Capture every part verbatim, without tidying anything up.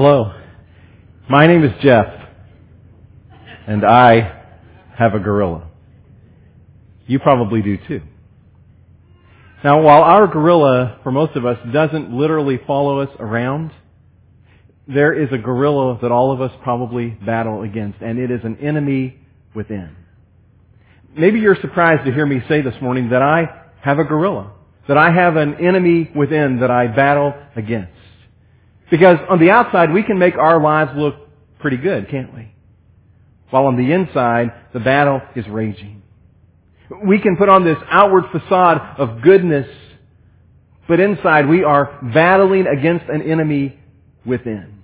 Hello, my name is Jeff, and I have a gorilla. You probably do too. Now, while our gorilla, for most of us, doesn't literally follow us around, there is a gorilla that all of us probably battle against, and it is an enemy within. Maybe you're surprised to hear me say this morning that I have a gorilla, that I have an enemy within that I battle against. Because on the outside, we can make our lives look pretty good, can't we? While on the inside, the battle is raging. We can put on this outward facade of goodness, but inside we are battling against an enemy within.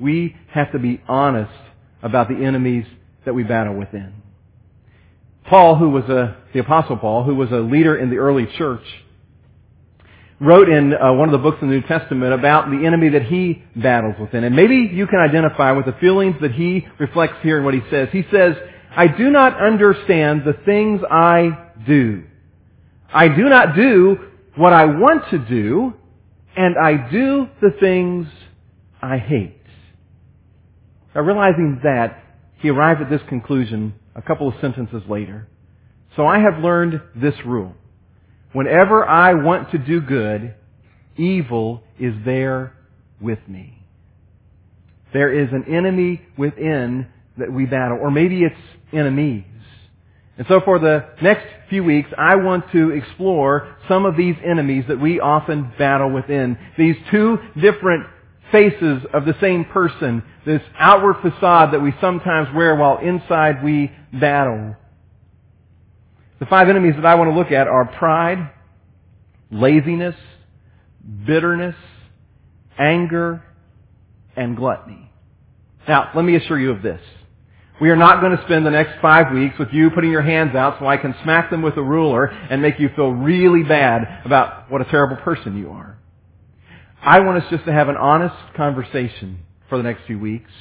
We have to be honest about the enemies that we battle within. Paul, who was a, the Apostle Paul, who was a leader in the early church, wrote in uh, one of the books in the New Testament about the enemy that he battles within. And maybe you can identify with the feelings that he reflects here in what he says. He says, "I do not understand the things I do. I do not do what I want to do, and I do the things I hate." Now, realizing that, he arrived at this conclusion a couple of sentences later. "So I have learned this rule. Whenever I want to do good, evil is there with me." There is an enemy within that we battle, or maybe it's enemies. And so for the next few weeks, I want to explore some of these enemies that we often battle within. These two different faces of the same person, this outward facade that we sometimes wear while inside we battle. The five enemies that I want to look at are pride, laziness, bitterness, anger, and gluttony. Now, let me assure you of this. We are not going to spend the next five weeks with you putting your hands out so I can smack them with a ruler and make you feel really bad about what a terrible person you are. I want us just to have an honest conversation for the next few weeks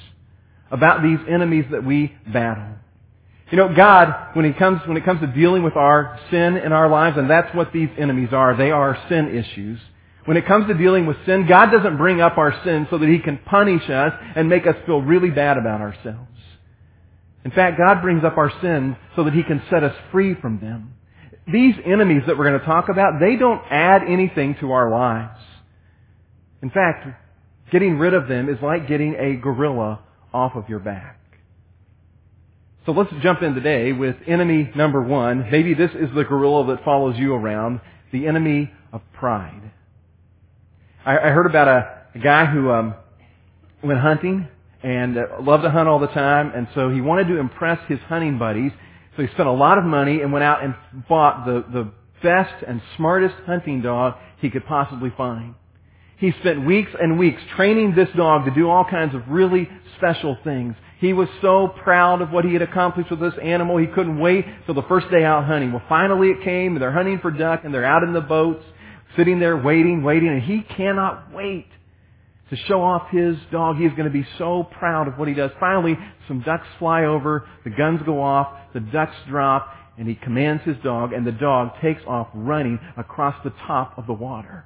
about these enemies that we battle. You know, God, when it comes when it comes to dealing with our sin in our lives, and that's what these enemies are, they are sin issues. When it comes to dealing with sin, God doesn't bring up our sin so that He can punish us and make us feel really bad about ourselves. In fact, God brings up our sin so that He can set us free from them. These enemies that we're going to talk about, they don't add anything to our lives. In fact, getting rid of them is like getting a gorilla off of your back. So let's jump in today with enemy number one. Maybe this is the gorilla that follows you around, the enemy of pride. I, I heard about a, a guy who um, went hunting and uh, loved to hunt all the time, and so he wanted to impress his hunting buddies, so he spent a lot of money and went out and bought the, the best and smartest hunting dog he could possibly find. He spent weeks and weeks training this dog to do all kinds of really special things. He was so proud of what he had accomplished with this animal, he couldn't wait till the first day out hunting. Well, finally it came, and they're hunting for duck, and they're out in the boats, sitting there waiting, waiting, and he cannot wait to show off his dog. He is going to be so proud of what he does. Finally, some ducks fly over, the guns go off, the ducks drop, and he commands his dog, and the dog takes off running across the top of the water.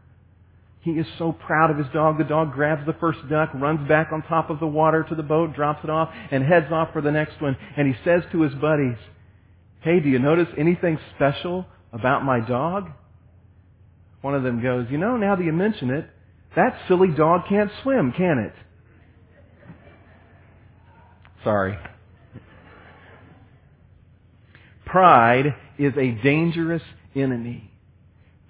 He is so proud of his dog. The dog grabs the first duck, runs back on top of the water to the boat, drops it off, and heads off for the next one. And he says to his buddies, "Hey, do you notice anything special about my dog?" One of them goes, "You know, now that you mention it, that silly dog can't swim, can it?" Sorry. Pride is a dangerous enemy.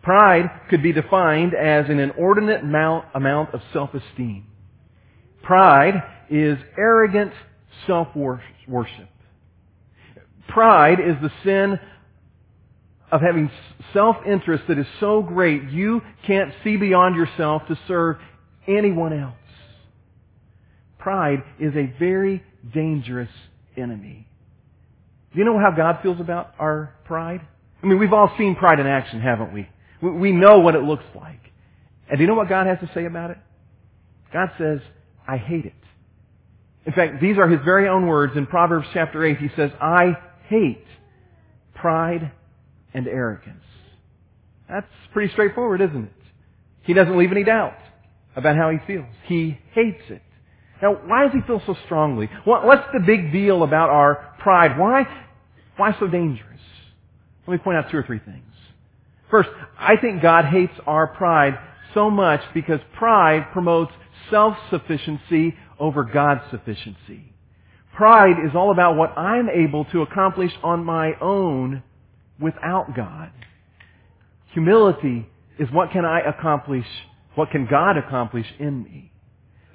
Pride could be defined as an inordinate amount of self-esteem. Pride is arrogant self-worship. Pride is the sin of having self-interest that is so great you can't see beyond yourself to serve anyone else. Pride is a very dangerous enemy. Do you know how God feels about our pride? I mean, we've all seen pride in action, haven't we? We know what it looks like. And do you know what God has to say about it? God says, "I hate it." In fact, these are His very own words in Proverbs chapter eight. He says, "I hate pride and arrogance." That's pretty straightforward, isn't it? He doesn't leave any doubt. about how he feels. He hates it. Now, why does he feel so strongly? What's the big deal about our pride? Why? Why so dangerous? Let me point out two or three things. First, I think God hates our pride so much because pride promotes self-sufficiency over God's sufficiency. Pride is all about what I'm able to accomplish on my own without God. Humility is what can I accomplish, what can God accomplish in me.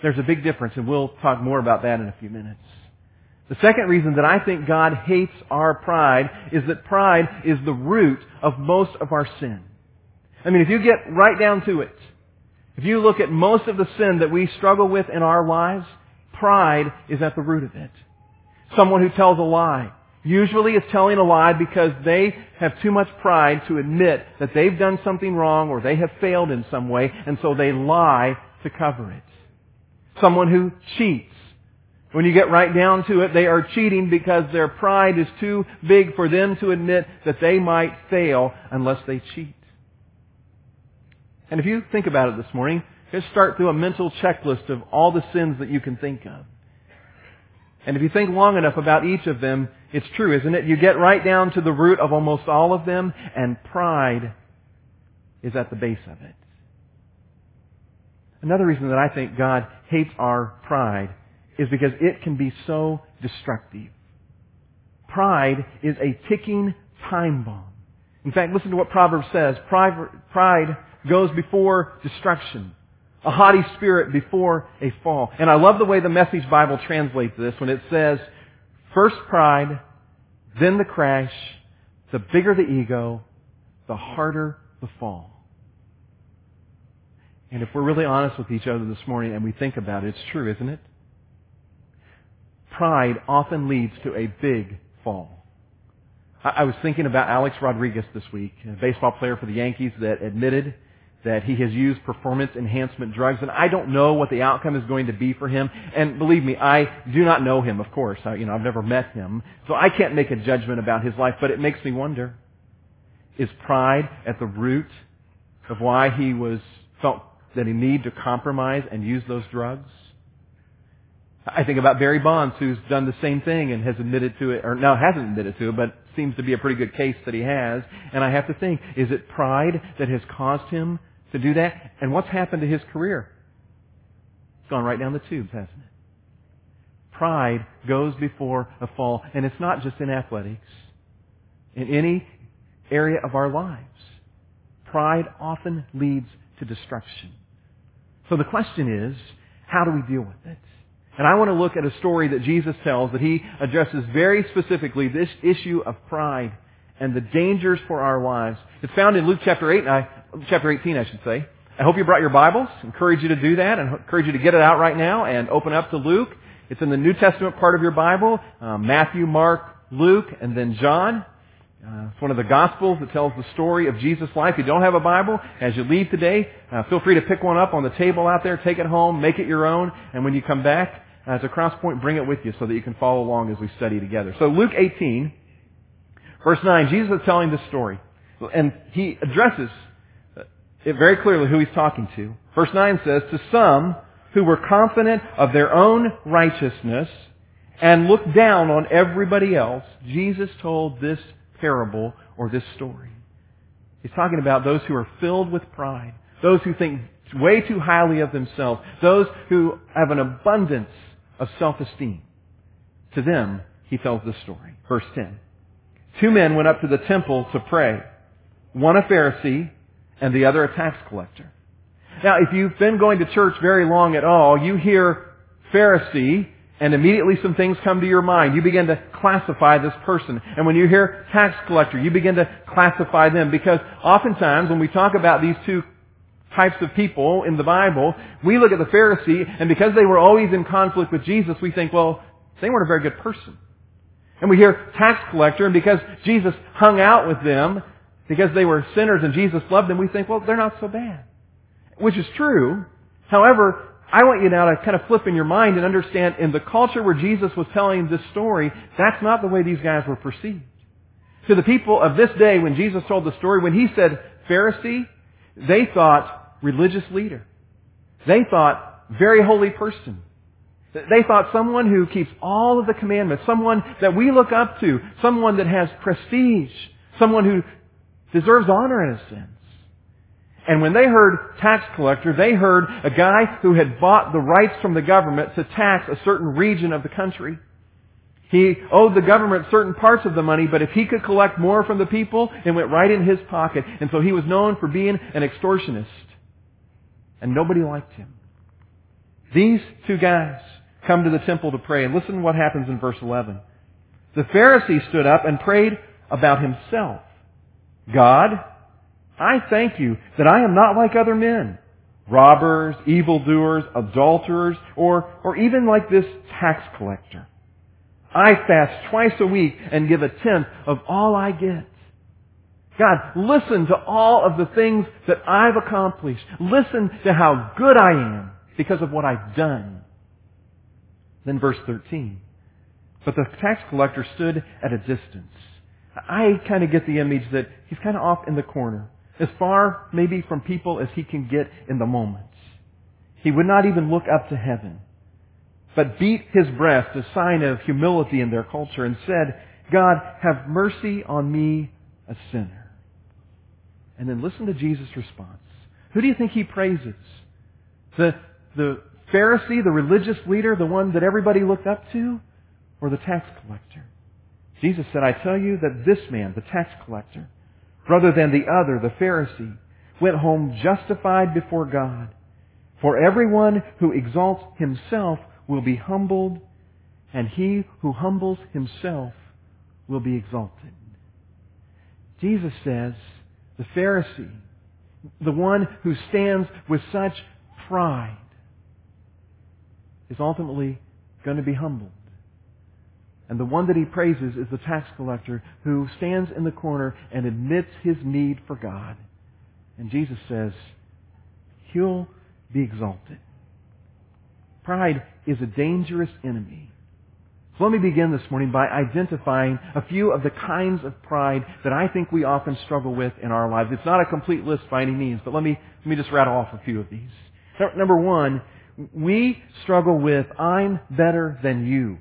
There's a big difference, and we'll talk more about that in a few minutes. The second reason that I think God hates our pride is that pride is the root of most of our sin. I mean, if you get right down to it, if you look at most of the sin that we struggle with in our lives, pride is at the root of it. Someone who tells a lie usually is telling a lie because they have too much pride to admit that they've done something wrong or they have failed in some way, and so they lie to cover it. Someone who cheats, when you get right down to it, they are cheating because their pride is too big for them to admit that they might fail unless they cheat. And if you think about it this morning, just start through a mental checklist of all the sins that you can think of. And if you think long enough about each of them, it's true, isn't it? You get right down to the root of almost all of them, and pride is at the base of it. Another reason that I think God hates our pride is because it can be so destructive. Pride is a ticking time bomb. In fact, listen to what Proverbs says. Pride goes before destruction, a haughty spirit before a fall. And I love the way the Message Bible translates this when it says, first pride, then the crash, the bigger the ego, the harder the fall. And if we're really honest with each other this morning and we think about it, it's true, isn't it? Pride often leads to a big fall. I was thinking about Alex Rodriguez this week, a baseball player for the Yankees that admitted that he has used performance enhancement drugs, and I don't know what the outcome is going to be for him. And believe me, I do not know him, of course. I, you know, I've never met him, so I can't make a judgment about his life, but it makes me wonder, is pride at the root of why he was felt that he needed to compromise and use those drugs? I think about Barry Bonds, who's done the same thing and has admitted to it, or no, hasn't admitted to it, but seems to be a pretty good case that he has. And I have to think, is it pride that has caused him to do that? And what's happened to his career? It's gone right down the tubes, hasn't it? Pride goes before a fall. And it's not just in athletics. In any area of our lives, pride often leads to destruction. So the question is, how do we deal with it? And I want to look at a story that Jesus tells that he addresses very specifically this issue of pride and the dangers for our lives. It's found in Luke chapter eight, and I, chapter eighteen, I should say. I hope you brought your Bibles. I encourage you to do that. I encourage you to get it out right now and open up to Luke. It's in the New Testament part of your Bible, uh, Matthew, Mark, Luke, and then John. Uh, it's one of the Gospels that tells the story of Jesus' life. If you don't have a Bible, as you leave today, uh, feel free to pick one up on the table out there, take it home, make it your own, and when you come back, as a cross-point, bring it with you so that you can follow along as we study together. So Luke eighteen, verse nine, Jesus is telling this story. And he addresses it very clearly who he's talking to. Verse nine says, to some who were confident of their own righteousness and looked down on everybody else, Jesus told this parable or this story. He's talking about those who are filled with pride, those who think way too highly of themselves, those who have an abundance of self-esteem. To them, he tells this story. Verse ten. Two men went up to the temple to pray, one a Pharisee and the other a tax collector. Now, if you've been going to church very long at all, you hear Pharisee and immediately some things come to your mind. You begin to classify this person. And when you hear tax collector, you begin to classify them, because oftentimes when we talk about these two types of people in the Bible, we look at the Pharisee, and because they were always in conflict with Jesus, we think, well, they weren't a very good person. And we hear tax collector, and because Jesus hung out with them, because they were sinners and Jesus loved them, we think, well, they're not so bad. Which is true. However, I want you now to kind of flip in your mind and understand, in the culture where Jesus was telling this story, that's not the way these guys were perceived. To the people of this day, when Jesus told the story, when he said Pharisee, they thought religious leader. They thought, very holy person. They thought someone who keeps all of the commandments, someone that we look up to, someone that has prestige, someone who deserves honor in a sense. And when they heard tax collector, they heard a guy who had bought the rights from the government to tax a certain region of the country. He owed the government certain parts of the money, but if he could collect more from the people, it went right in his pocket. And so he was known for being an extortionist. And nobody liked him. These two guys come to the temple to pray. And listen to what happens in verse eleven. The Pharisee stood up and prayed about himself. God, I thank you that I am not like other men, robbers, evildoers, adulterers, or, or even like this tax collector. I fast twice a week and give a tenth of all I get. God, listen to all of the things that I've accomplished. Listen to how good I am because of what I've done. Then verse thirteen. But the tax collector stood at a distance. I kind of get the image that he's kind of off in the corner, as far maybe from people as he can get in the moments. He would not even look up to heaven, but beat his breast, a sign of humility in their culture, and said, God, have mercy on me, a sinner. And then listen to Jesus' response. Who do you think he praises? The, the Pharisee, the religious leader, the one that everybody looked up to, or the tax collector? Jesus said, I tell you that this man, the tax collector, rather than the other, the Pharisee, went home justified before God. For everyone who exalts himself will be humbled, and he who humbles himself will be exalted. Jesus says, the Pharisee, the one who stands with such pride, is ultimately going to be humbled. And the one that he praises is the tax collector who stands in the corner and admits his need for God. And Jesus says, he'll be exalted. Pride is a dangerous enemy. So let me begin this morning by identifying a few of the kinds of pride that I think we often struggle with in our lives. It's not a complete list by any means, but let me, let me just rattle off a few of these. Number one, we struggle with I'm better than you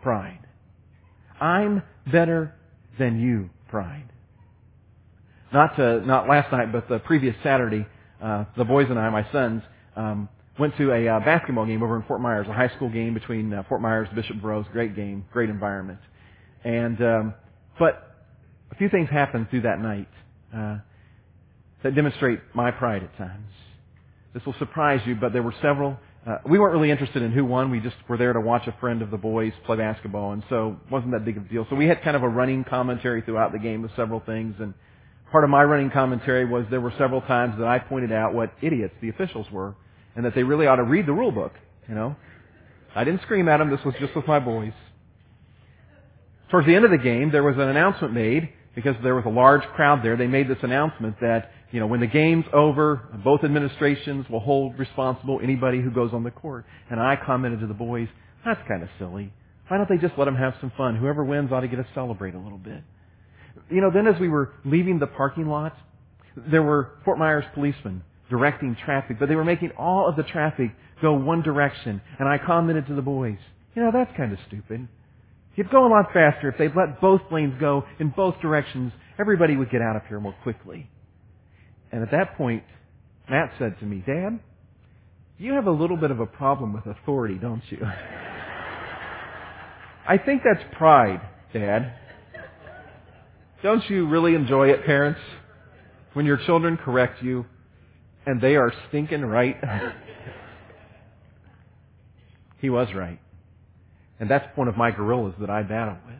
pride. I'm better than you pride. Not to, not last night, but the previous Saturday, uh, the boys and I, my sons, um, went to a uh, basketball game over in Fort Myers, a high school game between uh, Fort Myers and Bishop Burroughs. Great game, great environment. And um, but a few things happened through that night uh, that demonstrate my pride at times. This will surprise you, but there were several. Uh, we weren't really interested in who won. We just were there to watch a friend of the boys play basketball, and so it wasn't that big of a deal. So we had kind of a running commentary throughout the game of several things, and part of my running commentary was there were several times that I pointed out what idiots the officials were and that they really ought to read the rule book, you know. I didn't scream at them. This was just with my boys. Towards the end of the game, there was an announcement made because there was a large crowd there. They made this announcement that, you know, when the game's over, both administrations will hold responsible anybody who goes on the court. And I commented to the boys, that's kind of silly. Why don't they just let them have some fun? Whoever wins ought to get to celebrate a little bit. You know, then as we were leaving the parking lot, there were Fort Myers policemen directing traffic, but they were making all of the traffic go one direction. And I commented to the boys, you know, that's kind of stupid. You'd go a lot faster if they'd let both lanes go in both directions. Everybody would get out of here more quickly. And at that point, Matt said to me, Dad, you have a little bit of a problem with authority, don't you? I think that's pride, Dad. Don't you really enjoy it, parents, when your children correct you and they are stinking right? He was right. And that's one of my gorillas that I battle with.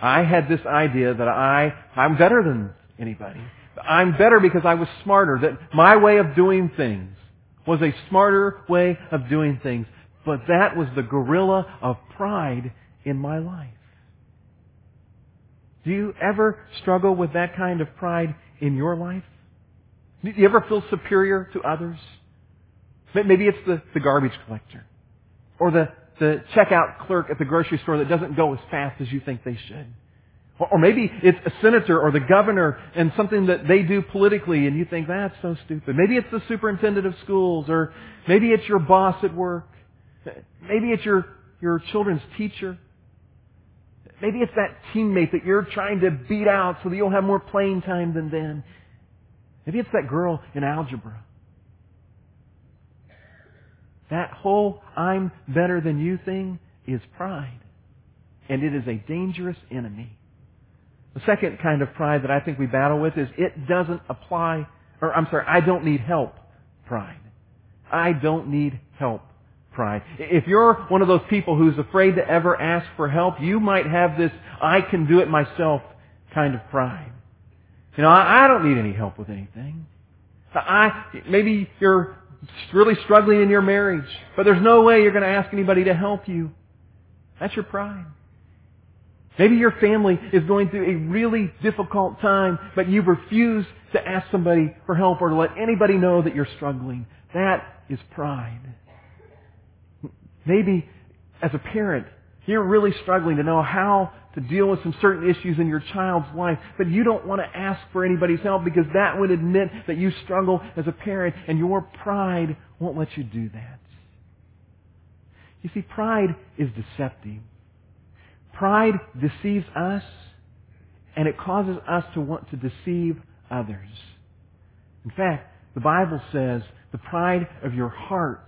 I had this idea that I, I'm better than anybody. I'm better because I was smarter, that my way of doing things was a smarter way of doing things. But that was the gorilla of pride in my life. Do you ever struggle with that kind of pride in your life? Do you ever feel superior to others? Maybe it's the, the garbage collector or the, the checkout clerk at the grocery store that doesn't go as fast as you think they should. Or maybe it's a senator or the governor and something that they do politically and you think, that's so stupid. Maybe it's the superintendent of schools, or maybe it's your boss at work. Maybe it's your, your children's teacher. Maybe it's that teammate that you're trying to beat out so that you'll have more playing time than them. Maybe it's that girl in algebra. That whole I'm better than you thing is pride. And it is a dangerous enemy. The second kind of pride that I think we battle with is it doesn't apply, or I'm sorry, I don't need help pride. I don't need help pride. If you're one of those people who's afraid to ever ask for help, you might have this I can do it myself kind of pride. You know, I don't need any help with anything. I Maybe you're really struggling in your marriage, but there's no way you're going to ask anybody to help you. That's your pride. Maybe your family is going through a really difficult time, but you refuse to ask somebody for help or to let anybody know that you're struggling. That is pride. Maybe as a parent, you're really struggling to know how to deal with some certain issues in your child's life, but you don't want to ask for anybody's help because that would admit that you struggle as a parent, and your pride won't let you do that. You see, pride is deceptive. Pride deceives us, and it causes us to want to deceive others. In fact, the Bible says the pride of your heart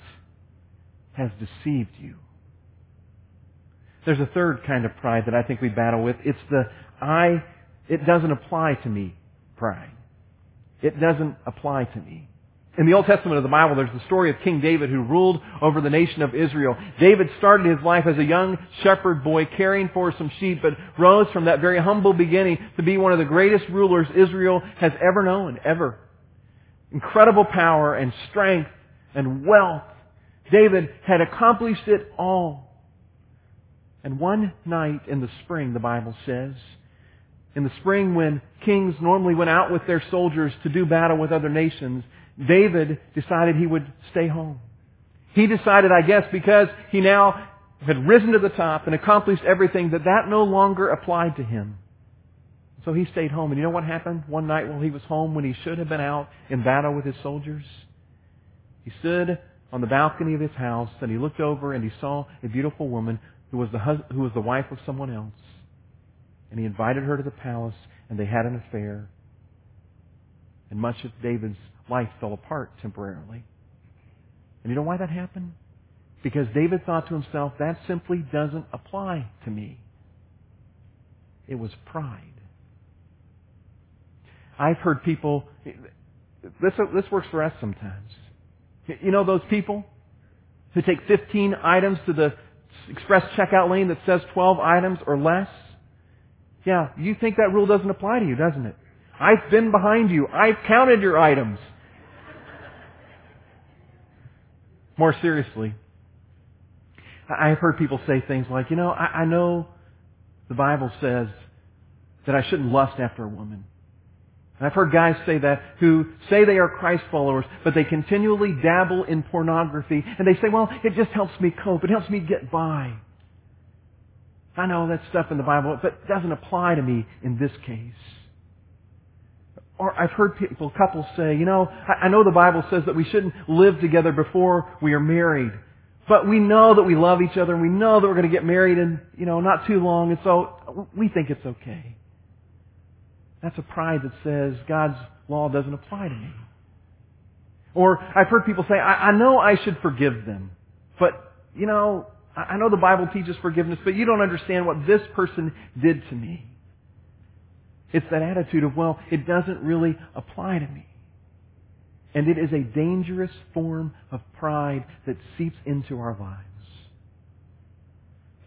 has deceived you. There's a third kind of pride that I think we battle with. It's the I, it doesn't apply to me pride. It doesn't apply to me. In the Old Testament of the Bible, there's the story of King David who ruled over the nation of Israel. David started his life as a young shepherd boy caring for some sheep, but rose from that very humble beginning to be one of the greatest rulers Israel has ever known, ever. Incredible power and strength and wealth. David had accomplished it all. And one night in the spring, the Bible says, in the spring when kings normally went out with their soldiers to do battle with other nations, David decided he would stay home. He decided, I guess, because he now had risen to the top and accomplished everything, that that no longer applied to him. So he stayed home. And you know what happened one night while he was home when he should have been out in battle with his soldiers? He stood on the balcony of his house and he looked over and he saw a beautiful woman who was the hus- who was the wife of someone else. And he invited her to the palace and they had an affair. And much of David's life fell apart temporarily. And you know why that happened? Because David thought to himself, that simply doesn't apply to me. It was pride. I've heard people, this, this works for us sometimes. You know those people who take fifteen items to the express checkout lane that says twelve items or less? Yeah, you think that rule doesn't apply to you, doesn't it? I've been behind you. I've counted your items. More seriously, I've heard people say things like, you know, I, I know the Bible says that I shouldn't lust after a woman. And I've heard guys say that who say they are Christ followers, but they continually dabble in pornography. And they say, well, it just helps me cope. It helps me get by. I know that stuff in the Bible, but it doesn't apply to me in this case. Or I've heard people, couples say, you know, I know the Bible says that we shouldn't live together before we are married. But we know that we love each other and we know that we're going to get married in, you know, not too long. And so we think it's okay. That's a pride that says God's law doesn't apply to me. Or I've heard people say, I, I know I should forgive them. But, you know, I, I know the Bible teaches forgiveness, but you don't understand what this person did to me. It's that attitude of, well, it doesn't really apply to me. And it is a dangerous form of pride that seeps into our lives.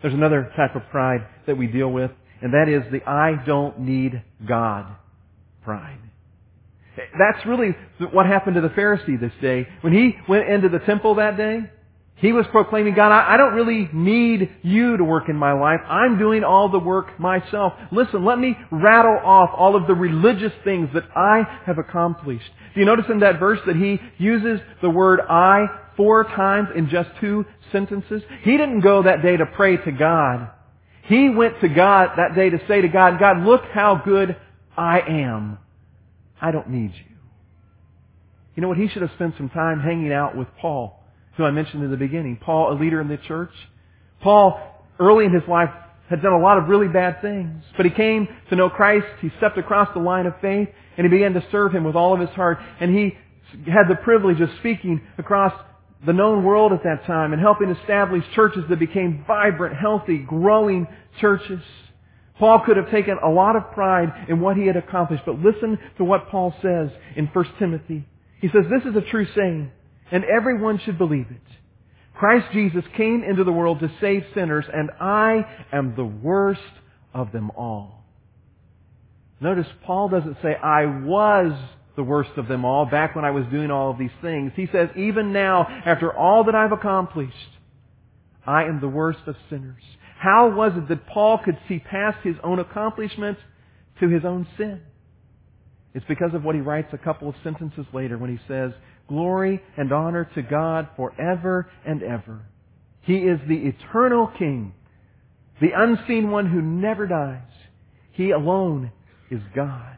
There's another type of pride that we deal with, and that is the I don't need God pride. That's really what happened to the Pharisee this day. When he went into the temple that day, he was proclaiming, God, I don't really need you to work in my life. I'm doing all the work myself. Listen, let me rattle off all of the religious things that I have accomplished. Do you notice in that verse that he uses the word I four times in just two sentences? He didn't go that day to pray to God. He went to God that day to say to God, God, look how good I am. I don't need you. You know what? He should have spent some time hanging out with Paul, who I mentioned in the beginning. Paul, a leader in the church. Paul, early in his life, had done a lot of really bad things. But he came to know Christ. He stepped across the line of faith, and he began to serve Him with all of his heart. And he had the privilege of speaking across the known world at that time and helping establish churches that became vibrant, healthy, growing churches. Paul could have taken a lot of pride in what he had accomplished, but listen to what Paul says in First Timothy. He says, this is a true saying, and everyone should believe it. Christ Jesus came into the world to save sinners, and I am the worst of them all. Notice Paul doesn't say, I was the worst of them all back when I was doing all of these things. He says, even now, after all that I've accomplished, I am the worst of sinners. How was it that Paul could see past his own accomplishments to his own sin? It's because of what he writes a couple of sentences later when he says, glory and honor to God forever and ever. He is the eternal King, the unseen one who never dies. He alone is God.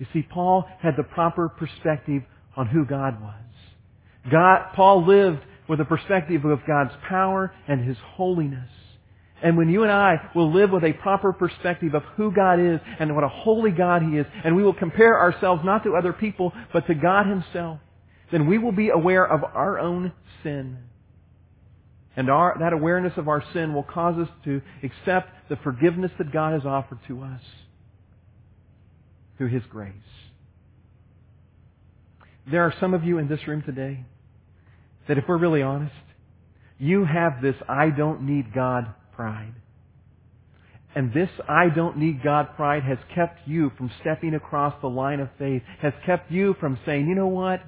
You see, Paul had the proper perspective on who God was. God, Paul lived with a perspective of God's power and His holiness. And when you and I will live with a proper perspective of who God is and what a holy God He is, and we will compare ourselves not to other people, but to God Himself, then we will be aware of our own sin. And our, that awareness of our sin will cause us to accept the forgiveness that God has offered to us through His grace. There are some of you in this room today that, if we're really honest, you have this I don't need God pride. And this I don't need God pride has kept you from stepping across the line of faith, has kept you from saying, you know what?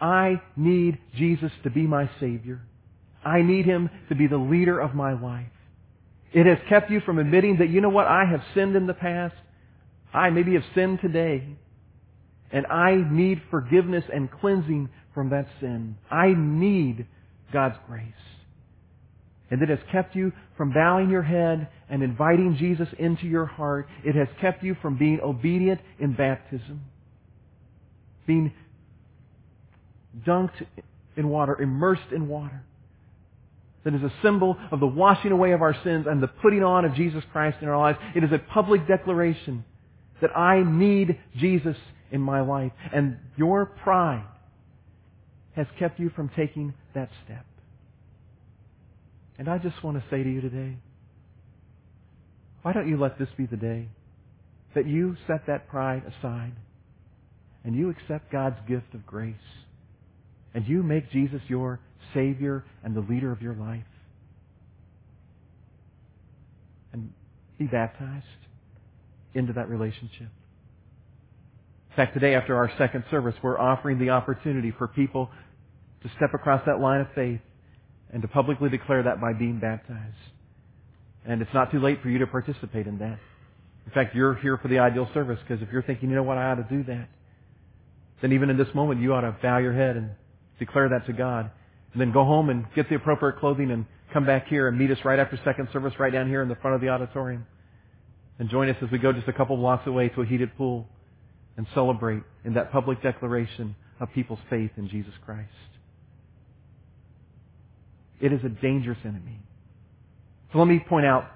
I need Jesus to be my Savior. I need Him to be the leader of my life. It has kept you from admitting that, you know what? I have sinned in the past. I maybe have sinned today. And I need forgiveness and cleansing from that sin. I need God's grace. And it has kept you from bowing your head and inviting Jesus into your heart. It has kept you from being obedient in baptism, being dunked in water, immersed in water. That is a symbol of the washing away of our sins and the putting on of Jesus Christ in our lives. It is a public declaration that I need Jesus in my life. And your pride has kept you from taking that step. And I just want to say to you today, why don't you let this be the day that you set that pride aside and you accept God's gift of grace and you make Jesus your Savior and the leader of your life and be baptized into that relationship. In fact, today after our second service, we're offering the opportunity for people to step across that line of faith and to publicly declare that by being baptized. And it's not too late for you to participate in that. In fact, you're here for the ideal service, because if you're thinking, you know what, I ought to do that, then even in this moment, you ought to bow your head and declare that to God. And then go home and get the appropriate clothing and come back here and meet us right after second service right down here in the front of the auditorium. And join us as we go just a couple blocks away to a heated pool and celebrate in that public declaration of people's faith in Jesus Christ. It is a dangerous enemy. So let me point out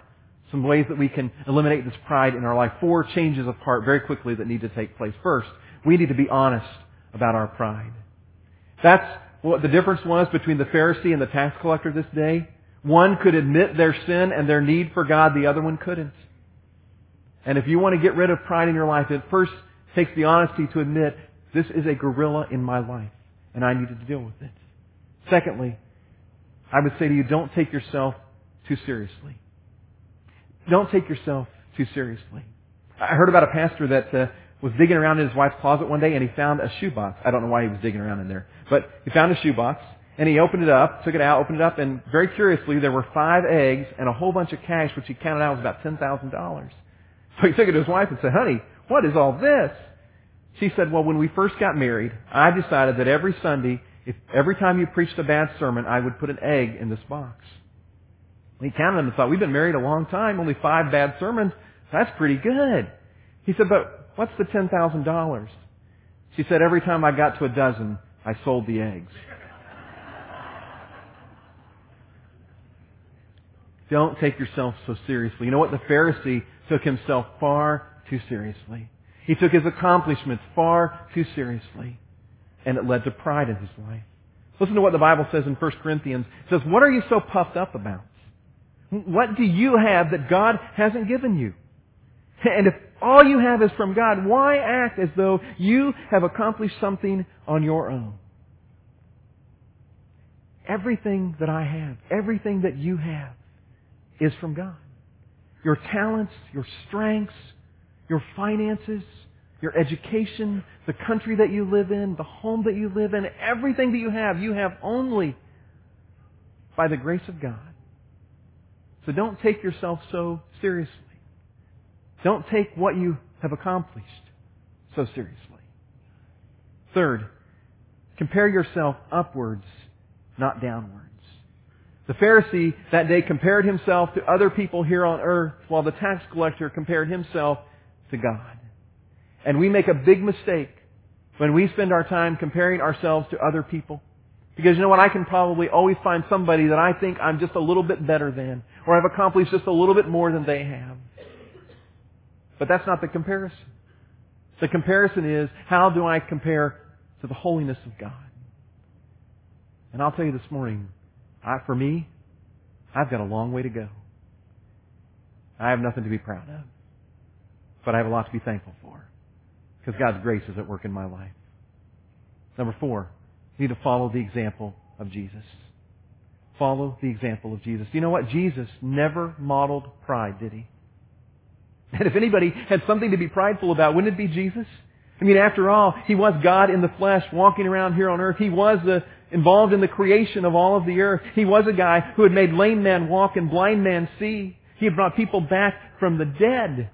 some ways that we can eliminate this pride in our life. Four changes of heart very quickly that need to take place. First, we need to be honest about our pride. That's what the difference was between the Pharisee and the tax collector this day. One could admit their sin and their need for God. The other one couldn't. And if you want to get rid of pride in your life, it first takes the honesty to admit, this is a gorilla in my life, and I needed to deal with it. Secondly, I would say to you, don't take yourself too seriously. Don't take yourself too seriously. I heard about a pastor that uh, was digging around in his wife's closet one day, and he found a shoebox. I don't know why he was digging around in there, but he found a shoebox, and he opened it up, took it out, opened it up, and very curiously, there were five eggs and a whole bunch of cash, which he counted out was about ten thousand dollars. So he took it to his wife and said, honey, what is all this? She said, well, when we first got married, I decided that every Sunday, if every time you preached a bad sermon, I would put an egg in this box. He counted them and thought, we've been married a long time, only five bad sermons. That's pretty good. He said, but what's the ten thousand dollars? She said, every time I got to a dozen, I sold the eggs. Don't take yourself so seriously. You know what? The Pharisee took himself far too seriously. He took his accomplishments far too seriously. And it led to pride in his life. Listen to what the Bible says in First Corinthians. It says, what are you so puffed up about? What do you have that God hasn't given you? And if all you have is from God, why act as though you have accomplished something on your own? Everything that I have, everything that you have, is from God. Your talents, your strengths, your finances, your education, the country that you live in, the home that you live in, everything that you have, you have only by the grace of God. So don't take yourself so seriously. Don't take what you have accomplished so seriously. Third, compare yourself upwards, not downwards. The Pharisee that day compared himself to other people here on earth, while the tax collector compared himself to God. And we make a big mistake when we spend our time comparing ourselves to other people. Because you know what? I can probably always find somebody that I think I'm just a little bit better than, or I've accomplished just a little bit more than they have. But that's not the comparison. The comparison is, how do I compare to the holiness of God? And I'll tell you this morning, I, for me, I've got a long way to go. I have nothing to be proud of. But I have a lot to be thankful for, because God's grace is at work in my life. Number four, you need to follow the example of Jesus. Follow the example of Jesus. You know what? Jesus never modeled pride, did he? And if anybody had something to be prideful about, wouldn't it be Jesus? I mean, after all, he was God in the flesh walking around here on earth. He was the, involved in the creation of all of the earth. He was a guy who had made lame man walk and blind man see. He had brought people back from the dead.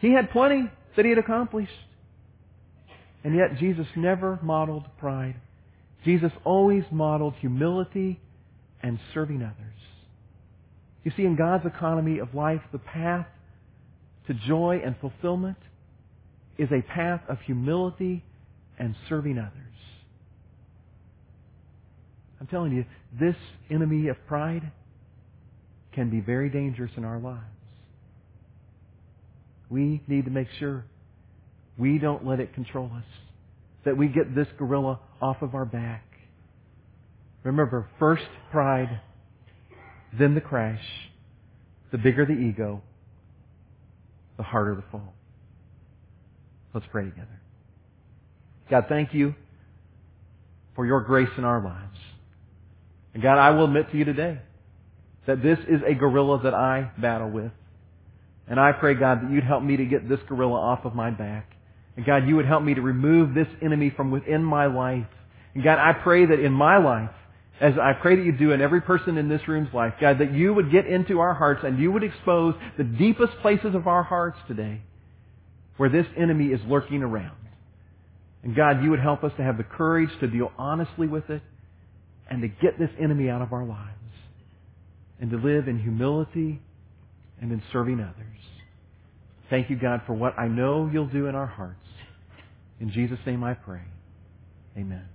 He had plenty that he had accomplished. And yet Jesus never modeled pride. Jesus always modeled humility and serving others. You see, in God's economy of life, the path to joy and fulfillment is a path of humility and serving others. I'm telling you, this enemy of pride can be very dangerous in our lives. We need to make sure we don't let it control us, that we get this gorilla off of our back. Remember, first pride, then the crash. The bigger the ego, the harder the fall. Let's pray together. God, thank you for your grace in our lives. And God, I will admit to you today that this is a gorilla that I battle with. And I pray, God, that you'd help me to get this gorilla off of my back. And God, you would help me to remove this enemy from within my life. And God, I pray that in my life, as I pray that you do in every person in this room's life, God, that you would get into our hearts and you would expose the deepest places of our hearts today where this enemy is lurking around. And God, you would help us to have the courage to deal honestly with it and to get this enemy out of our lives and to live in humility and in serving others. Thank you, God, for what I know you'll do in our hearts. In Jesus' name I pray. Amen.